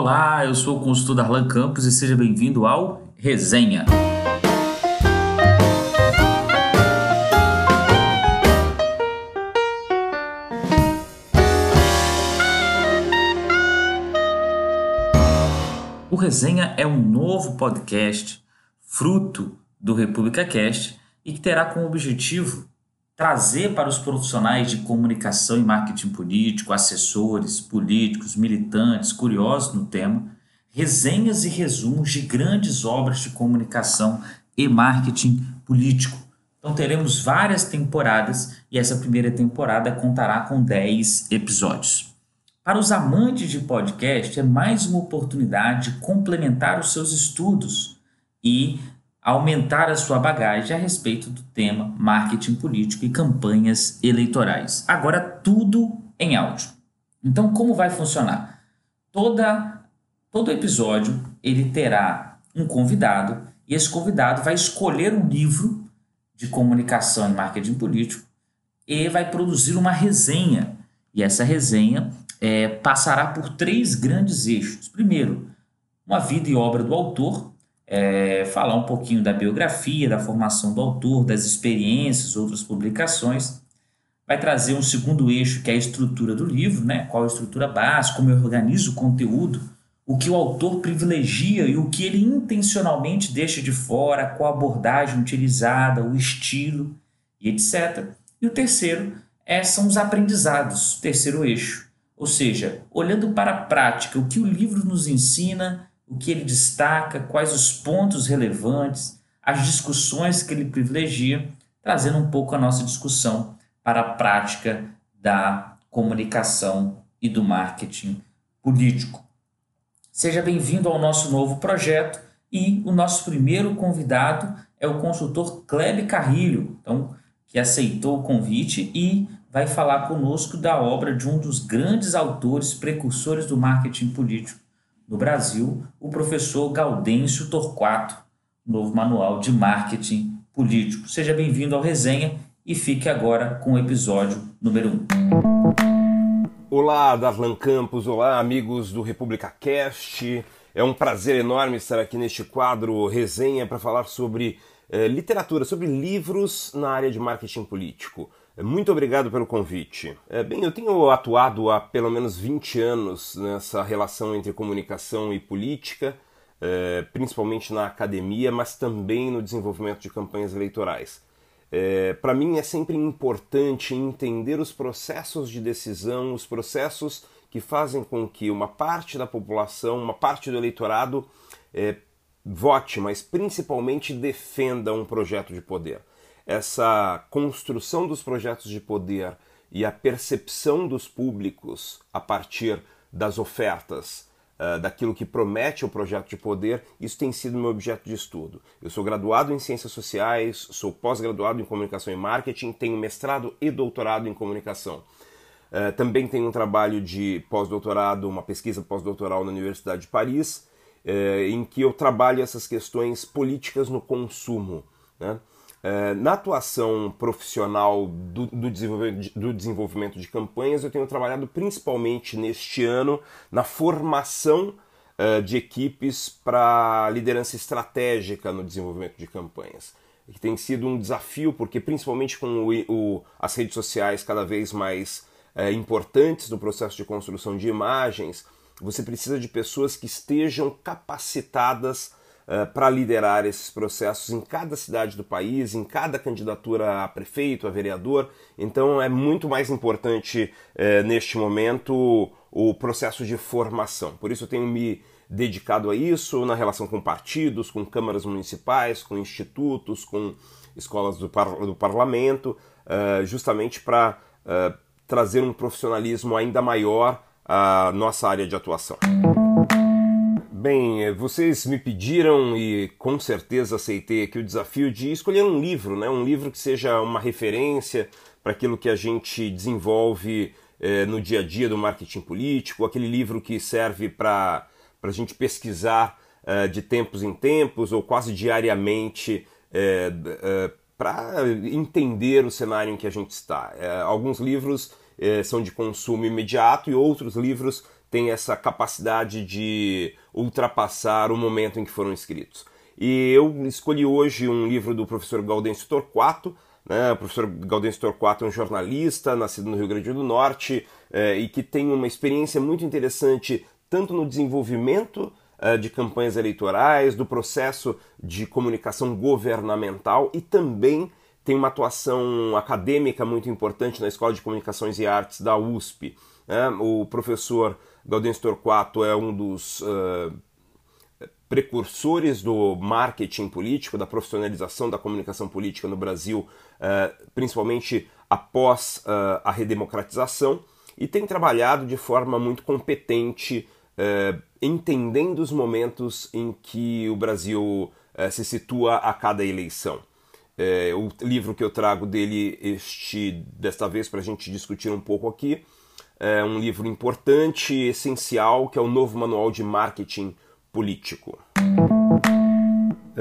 Olá, eu sou o consultor Arlan Campos e seja bem-vindo ao Resenha. O Resenha é um novo podcast, fruto do República Cast, e que terá como objetivo trazer para os profissionais de comunicação e marketing político, assessores, políticos, militantes, curiosos no tema, resenhas e resumos de grandes obras de comunicação e marketing político. Então teremos várias temporadas e essa primeira temporada contará com 10 episódios. Para os amantes de podcast, é mais uma oportunidade de complementar os seus estudos e aumentar a sua bagagem a respeito do tema marketing político e campanhas eleitorais. Agora tudo em áudio. Então como vai funcionar? Todo episódio ele terá um convidado e esse convidado vai escolher um livro de comunicação e marketing político e vai produzir uma resenha. E essa resenha passará por 3 grandes eixos. Primeiro, uma vida e obra do autor, falar um pouquinho da biografia, da formação do autor, das experiências, outras publicações. Vai trazer um segundo eixo que é a estrutura do livro, né? Qual a estrutura básica, como eu organizo o conteúdo, o que o autor privilegia e o que ele intencionalmente deixa de fora, qual a abordagem utilizada, o estilo e etc. E o terceiro são os aprendizados, terceiro eixo, ou seja, olhando para a prática, o que o livro nos ensina, o que ele destaca, quais os pontos relevantes, as discussões que ele privilegia, trazendo um pouco a nossa discussão para a prática da comunicação e do marketing político. Seja bem-vindo ao nosso novo projeto e o nosso primeiro convidado é o consultor Kleber Carrilho, então, que aceitou o convite e vai falar conosco da obra de um dos grandes autores precursores do marketing político no Brasil, o professor Gaudêncio Torquato, Novo Manual de Marketing Político. Seja bem-vindo ao Resenha e fique agora com o episódio número 1. Olá, Arlan Campos, olá, amigos do República Cast. É um prazer enorme estar aqui neste quadro Resenha para falar sobre literatura, sobre livros na área de marketing político. Muito obrigado pelo convite. Bem, eu tenho atuado há pelo menos 20 anos nessa relação entre comunicação e política, principalmente na academia, mas também no desenvolvimento de campanhas eleitorais. Para mim é sempre importante entender os processos de decisão, os processos que fazem com que uma parte da população, uma parte do eleitorado, vote, mas principalmente defenda um projeto de poder. Essa construção dos projetos de poder e a percepção dos públicos a partir das ofertas, daquilo que promete o projeto de poder, isso tem sido meu objeto de estudo. Eu sou graduado em Ciências Sociais, sou pós-graduado em Comunicação e Marketing, tenho mestrado e doutorado em Comunicação. Também tenho um trabalho de pós-doutorado, uma pesquisa pós-doutoral na Universidade de Paris, em que eu trabalho essas questões políticas no consumo, né? Na atuação profissional do desenvolvimento de campanhas, eu tenho trabalhado principalmente neste ano na formação de equipes para liderança estratégica no desenvolvimento de campanhas, que tem sido um desafio porque principalmente com as redes sociais cada vez mais importantes no processo de construção de imagens, você precisa de pessoas que estejam capacitadas para liderar esses processos em cada cidade do país, em cada candidatura a prefeito, a vereador. Então é muito mais importante neste momento o processo de formação. Por isso eu tenho me dedicado a isso na relação com partidos, com câmaras municipais, com institutos, com escolas do parlamento, justamente para trazer um profissionalismo ainda maior à nossa área de atuação. Bem, vocês me pediram e com certeza aceitei aqui o desafio de escolher um livro, né? Um livro que seja uma referência para aquilo que a gente desenvolve no dia a dia do marketing político, aquele livro que serve para a gente pesquisar de tempos em tempos ou quase diariamente para entender o cenário em que a gente está. Alguns livros são de consumo imediato e outros livros têm essa capacidade de ultrapassar o momento em que foram escritos. E eu escolhi hoje um livro do professor Gaudêncio Torquato. O professor Gaudêncio Torquato é um jornalista nascido no Rio Grande do Norte e que tem uma experiência muito interessante tanto no desenvolvimento de campanhas eleitorais, do processo de comunicação governamental e também tem uma atuação acadêmica muito importante na Escola de Comunicações e Artes da USP. O professor Gaudêncio Torquato é um dos precursores do marketing político, da profissionalização da comunicação política no Brasil, principalmente após a redemocratização, e tem trabalhado de forma muito competente, entendendo os momentos em que o Brasil se situa a cada eleição. O livro que eu trago dele desta vez para a gente discutir um pouco aqui é um livro importante e essencial, que é o Novo Manual de Marketing Político.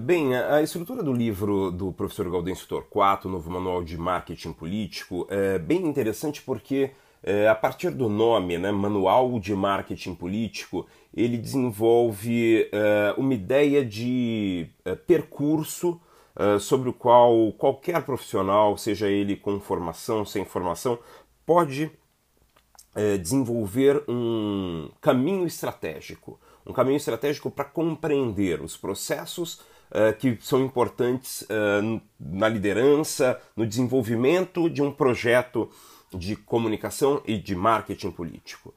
Bem, a estrutura do livro do professor Gaudêncio Torquato, o Novo Manual de Marketing Político, é bem interessante porque, a partir do nome, Manual de Marketing Político, ele desenvolve uma ideia de percurso sobre o qual qualquer profissional, seja ele com formação, sem formação, pode desenvolver um caminho estratégico. Um caminho estratégico para compreender os processos que são importantes na liderança, no desenvolvimento de um projeto de comunicação e de marketing político.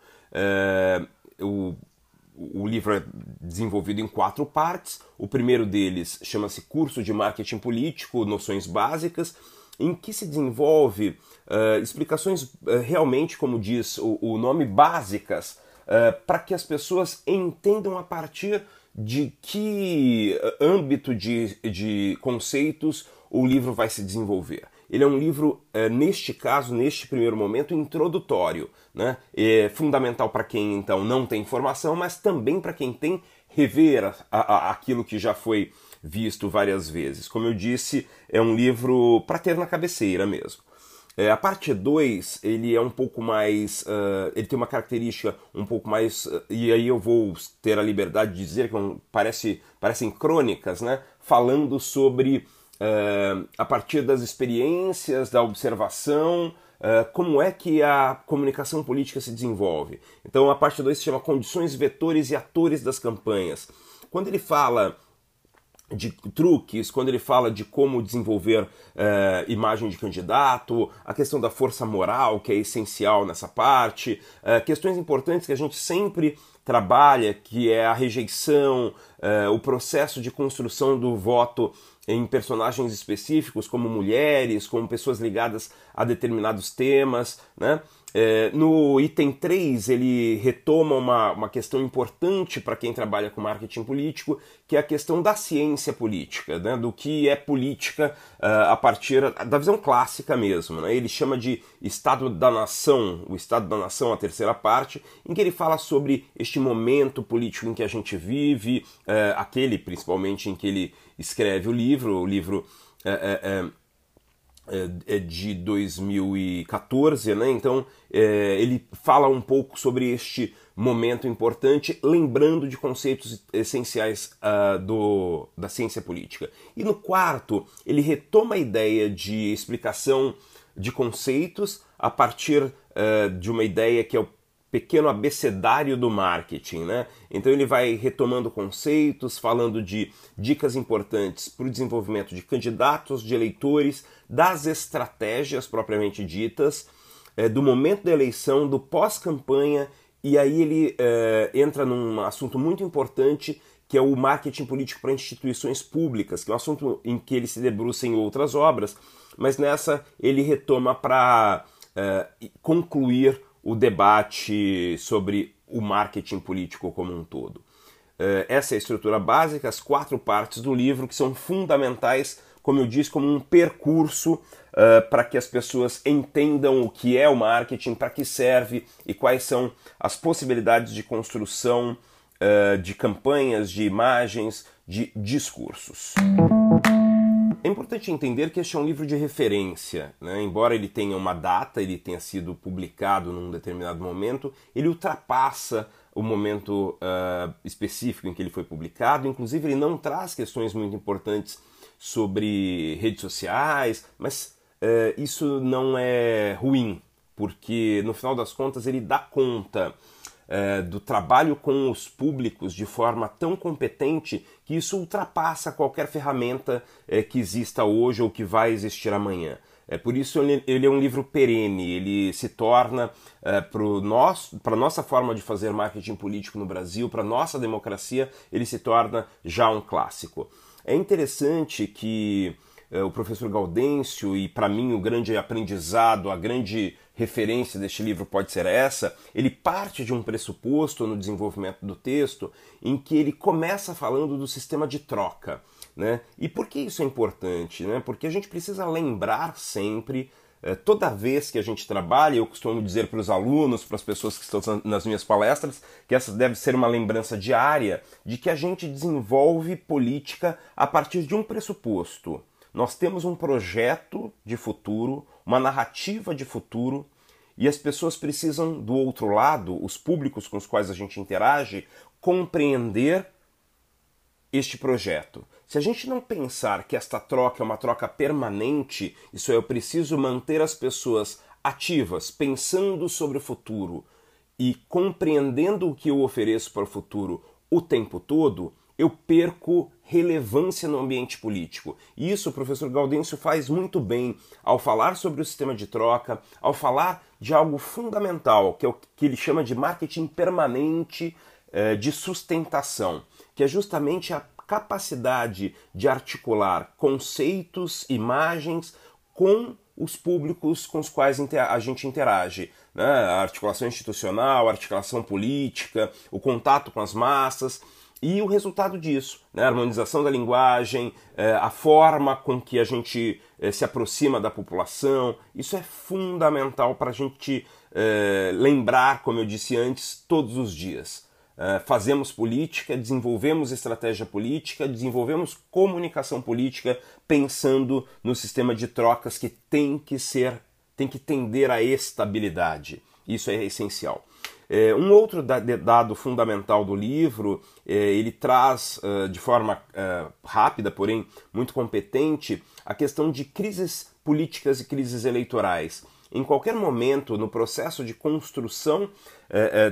O livro é desenvolvido em 4 partes. O primeiro deles chama-se Curso de Marketing Político, Noções Básicas, em que se desenvolve explicações realmente, como diz o nome, básicas, para que as pessoas entendam a partir de que âmbito de conceitos o livro vai se desenvolver. Ele é um livro, neste caso, neste primeiro momento, introdutório, É fundamental para quem, então, não tem formação, mas também para quem tem, rever aquilo que já foi visto várias vezes. Como eu disse, é um livro para ter na cabeceira mesmo. A parte 2, ele é um pouco mais, ele tem uma característica um pouco mais, e aí eu vou ter a liberdade de dizer que parecem crônicas, falando sobre, a partir das experiências, da observação, como é que a comunicação política se desenvolve. Então a parte 2 se chama Condições, Vetores e Atores das Campanhas. Quando ele fala de truques, quando ele fala de como desenvolver imagem de candidato, a questão da força moral, que é essencial nessa parte, questões importantes que a gente sempre trabalha, que é a rejeição, o processo de construção do voto em personagens específicos, como mulheres, como pessoas ligadas a determinados temas, No item 3, ele retoma uma questão importante para quem trabalha com marketing político, que é a questão da ciência política, do que é política a partir da visão clássica mesmo. Ele chama de Estado da Nação, o Estado da Nação, a terceira parte, em que ele fala sobre este momento político em que a gente vive, aquele principalmente em que ele escreve o livro é de 2014, Então ele fala um pouco sobre este momento importante, lembrando de conceitos essenciais da ciência política. E no quarto, ele retoma a ideia de explicação de conceitos a partir de uma ideia que é o pequeno abecedário do marketing, Então ele vai retomando conceitos, falando de dicas importantes para o desenvolvimento de candidatos, de eleitores, das estratégias propriamente ditas, do momento da eleição, do pós-campanha, e aí ele entra num assunto muito importante, que é o marketing político para instituições públicas, que é um assunto em que ele se debruça em outras obras, mas nessa ele retoma para concluir o debate sobre o marketing político como um todo. Essa é a estrutura básica, as 4 partes do livro que são fundamentais, como eu disse, como um percurso para que as pessoas entendam o que é o marketing, para que serve e quais são as possibilidades de construção de campanhas, de imagens, de discursos. É importante entender que este é um livro de referência, né? Embora ele tenha uma data, ele tenha sido publicado num determinado momento, ele ultrapassa o momento específico em que ele foi publicado. Inclusive ele não traz questões muito importantes sobre redes sociais, mas isso não é ruim, porque no final das contas ele dá conta do trabalho com os públicos de forma tão competente que isso ultrapassa qualquer ferramenta que exista hoje ou que vai existir amanhã. Por isso ele é um livro perene, ele se torna, para a nossa forma de fazer marketing político no Brasil, para a nossa democracia, ele se torna já um clássico. É interessante que o professor Gaudêncio, e para mim o grande aprendizado, a grande referência deste livro pode ser essa, ele parte de um pressuposto no desenvolvimento do texto em que ele começa falando do sistema de troca. Né? E por que isso é importante? Né? Porque a gente precisa lembrar sempre, toda vez que a gente trabalha, eu costumo dizer para os alunos, para as pessoas que estão nas minhas palestras, que essa deve ser uma lembrança diária de que a gente desenvolve política a partir de um pressuposto. Nós temos um projeto de futuro, uma narrativa de futuro, e as pessoas precisam, do outro lado, os públicos com os quais a gente interage, compreender este projeto. Se a gente não pensar que esta troca é uma troca permanente, isso é, eu preciso manter as pessoas ativas, pensando sobre o futuro e compreendendo o que eu ofereço para o futuro o tempo todo, eu perco relevância no ambiente político. E isso o professor Gaudêncio faz muito bem ao falar sobre o sistema de troca, ao falar de algo fundamental, que é o que ele chama de marketing permanente de sustentação, que é justamente a capacidade de articular conceitos, imagens com os públicos com os quais a gente interage. Né? A articulação institucional, a articulação política, o contato com as massas. E o resultado disso, né? A harmonização da linguagem, a forma com que a gente se aproxima da população, isso é fundamental para a gente lembrar, como eu disse antes, todos os dias. Fazemos política, desenvolvemos estratégia política, desenvolvemos comunicação política pensando no sistema de trocas que tem que tender à estabilidade. Isso é essencial. Um outro dado fundamental do livro, ele traz de forma rápida, porém muito competente, a questão de crises políticas e crises eleitorais. Em qualquer momento, no processo de construção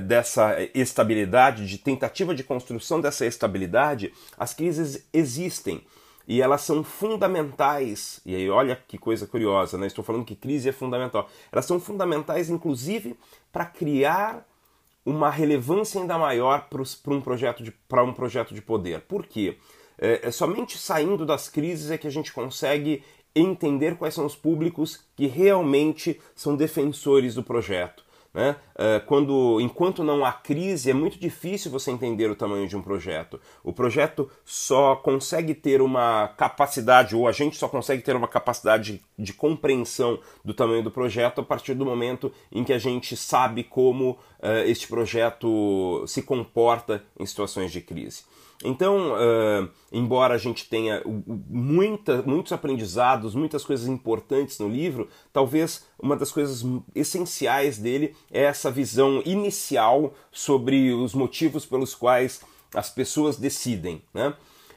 dessa estabilidade, de tentativa de construção dessa estabilidade, as crises existem. E elas são fundamentais, e aí olha que coisa curiosa, né? Estou falando que crise é fundamental. Elas são fundamentais, inclusive, para criar uma relevância ainda maior para um projeto de poder. Por quê? Somente saindo das crises é que a gente consegue entender quais são os públicos que realmente são defensores do projeto. Né? Enquanto não há crise, é muito difícil você entender o tamanho de um projeto. O projeto só consegue ter uma capacidade, ou a gente só consegue ter uma capacidade de compreensão do tamanho do projeto a partir do momento em que a gente sabe como este projeto se comporta em situações de crise. Então, embora a gente tenha muitos aprendizados, muitas coisas importantes no livro, talvez uma das coisas essenciais dele é essa visão inicial sobre os motivos pelos quais as pessoas decidem, né?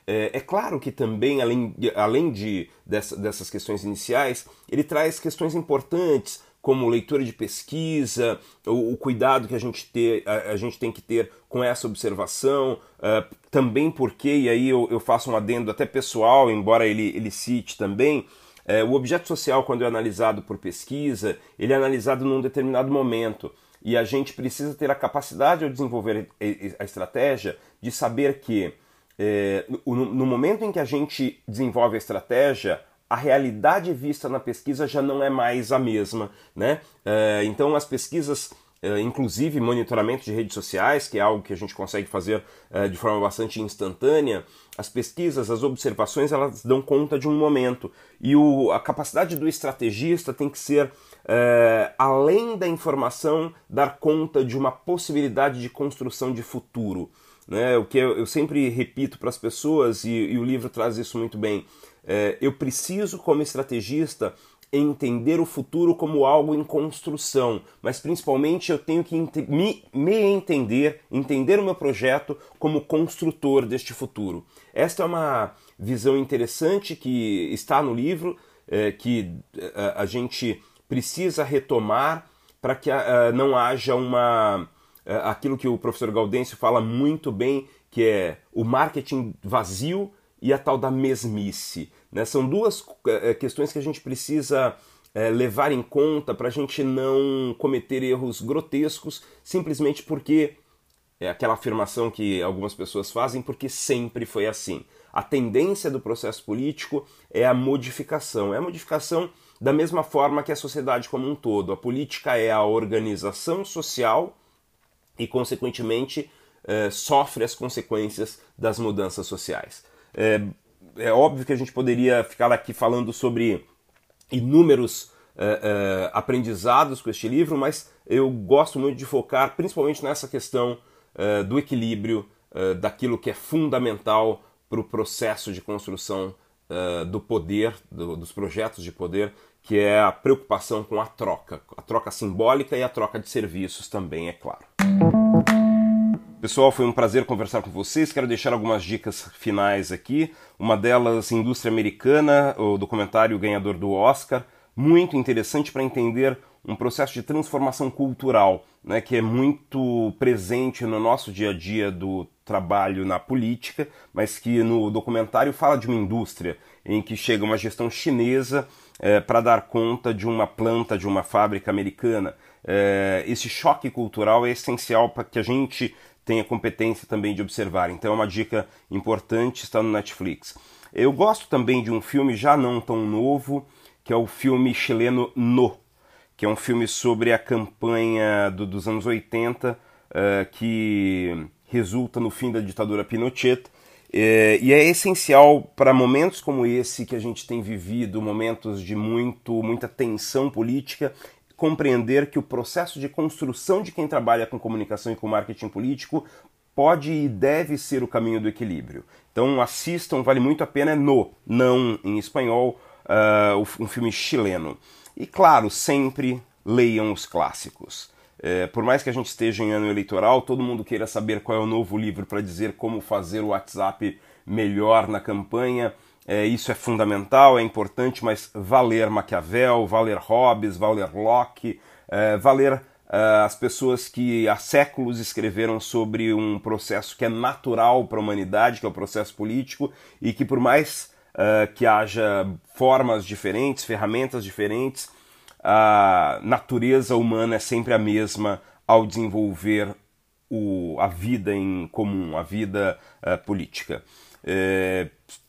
É claro que também, além dessas questões iniciais, ele traz questões importantes, como leitura de pesquisa, o cuidado que a gente tem que ter com essa observação, também porque, e aí eu faço um adendo até pessoal, embora ele cite também, o objeto social, quando é analisado por pesquisa, ele é analisado num determinado momento, e a gente precisa ter a capacidade, ao desenvolver a estratégia, de saber que no momento em que a gente desenvolve a estratégia, a realidade vista na pesquisa já não é mais a mesma, né? Então as pesquisas, inclusive monitoramento de redes sociais, que é algo que a gente consegue fazer de forma bastante instantânea, as pesquisas, as observações, elas dão conta de um momento. E a capacidade do estrategista tem que ser, além da informação, dar conta de uma possibilidade de construção de futuro, né? O que eu sempre repito para as pessoas, e o livro traz isso muito bem, Eu preciso, como estrategista, entender o futuro como algo em construção, mas principalmente eu tenho que entender o meu projeto como construtor deste futuro. Esta é uma visão interessante que está no livro, que a gente precisa retomar para que não haja aquilo que o professor Gaudêncio fala muito bem, que é o marketing vazio e a tal da mesmice. Né? São duas questões que a gente precisa levar em conta para a gente não cometer erros grotescos, simplesmente porque é aquela afirmação que algumas pessoas fazem, porque sempre foi assim. A tendência do processo político é a modificação. É a modificação da mesma forma que a sociedade como um todo. A política é a organização social e, consequentemente, sofre as consequências das mudanças sociais. É óbvio que a gente poderia ficar aqui falando sobre inúmeros aprendizados com este livro, mas eu gosto muito de focar principalmente nessa questão do equilíbrio, daquilo que é fundamental para o processo de construção do poder, dos projetos de poder, que é a preocupação com a troca simbólica e a troca de serviços também, é claro. Pessoal, foi um prazer conversar com vocês. Quero deixar algumas dicas finais aqui. Uma delas, Indústria Americana, o documentário ganhador do Oscar. Muito interessante para entender um processo de transformação cultural, né, que é muito presente no nosso dia a dia do trabalho na política, mas que no documentário fala de uma indústria em que chega uma gestão chinesa para dar conta de uma planta, de uma fábrica americana. Esse choque cultural é essencial para que a gente tenha competência também de observar. Então é uma dica importante, está no Netflix. Eu gosto também de um filme já não tão novo, que é o filme chileno No, que é um filme sobre a campanha dos anos 80, que resulta no fim da ditadura Pinochet. E é essencial para momentos como esse que a gente tem vivido, momentos de muita tensão política, compreender que o processo de construção de quem trabalha com comunicação e com marketing político pode e deve ser o caminho do equilíbrio. Então assistam, vale muito a pena, é No, não em espanhol, um filme chileno. E claro, sempre leiam os clássicos. Por mais que a gente esteja em ano eleitoral, todo mundo queira saber qual é o novo livro para dizer como fazer o WhatsApp melhor na campanha. Isso é fundamental, é importante, mas valer Maquiavel, valer Hobbes, valer Locke, valer as pessoas que há séculos escreveram sobre um processo que é natural para a humanidade, que é o processo político, e que por mais que haja formas diferentes, ferramentas diferentes, a natureza humana é sempre a mesma ao desenvolver a vida em comum, a vida política.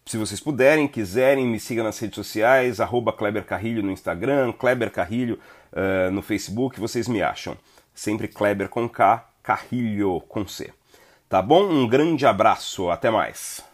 Se vocês puderem, quiserem, me sigam nas redes sociais, @KleberCarrilho no Instagram, Kleber Carrilho no Facebook, vocês me acham. Sempre Kleber com K, Carrilho com C. Tá bom? Um grande abraço, até mais!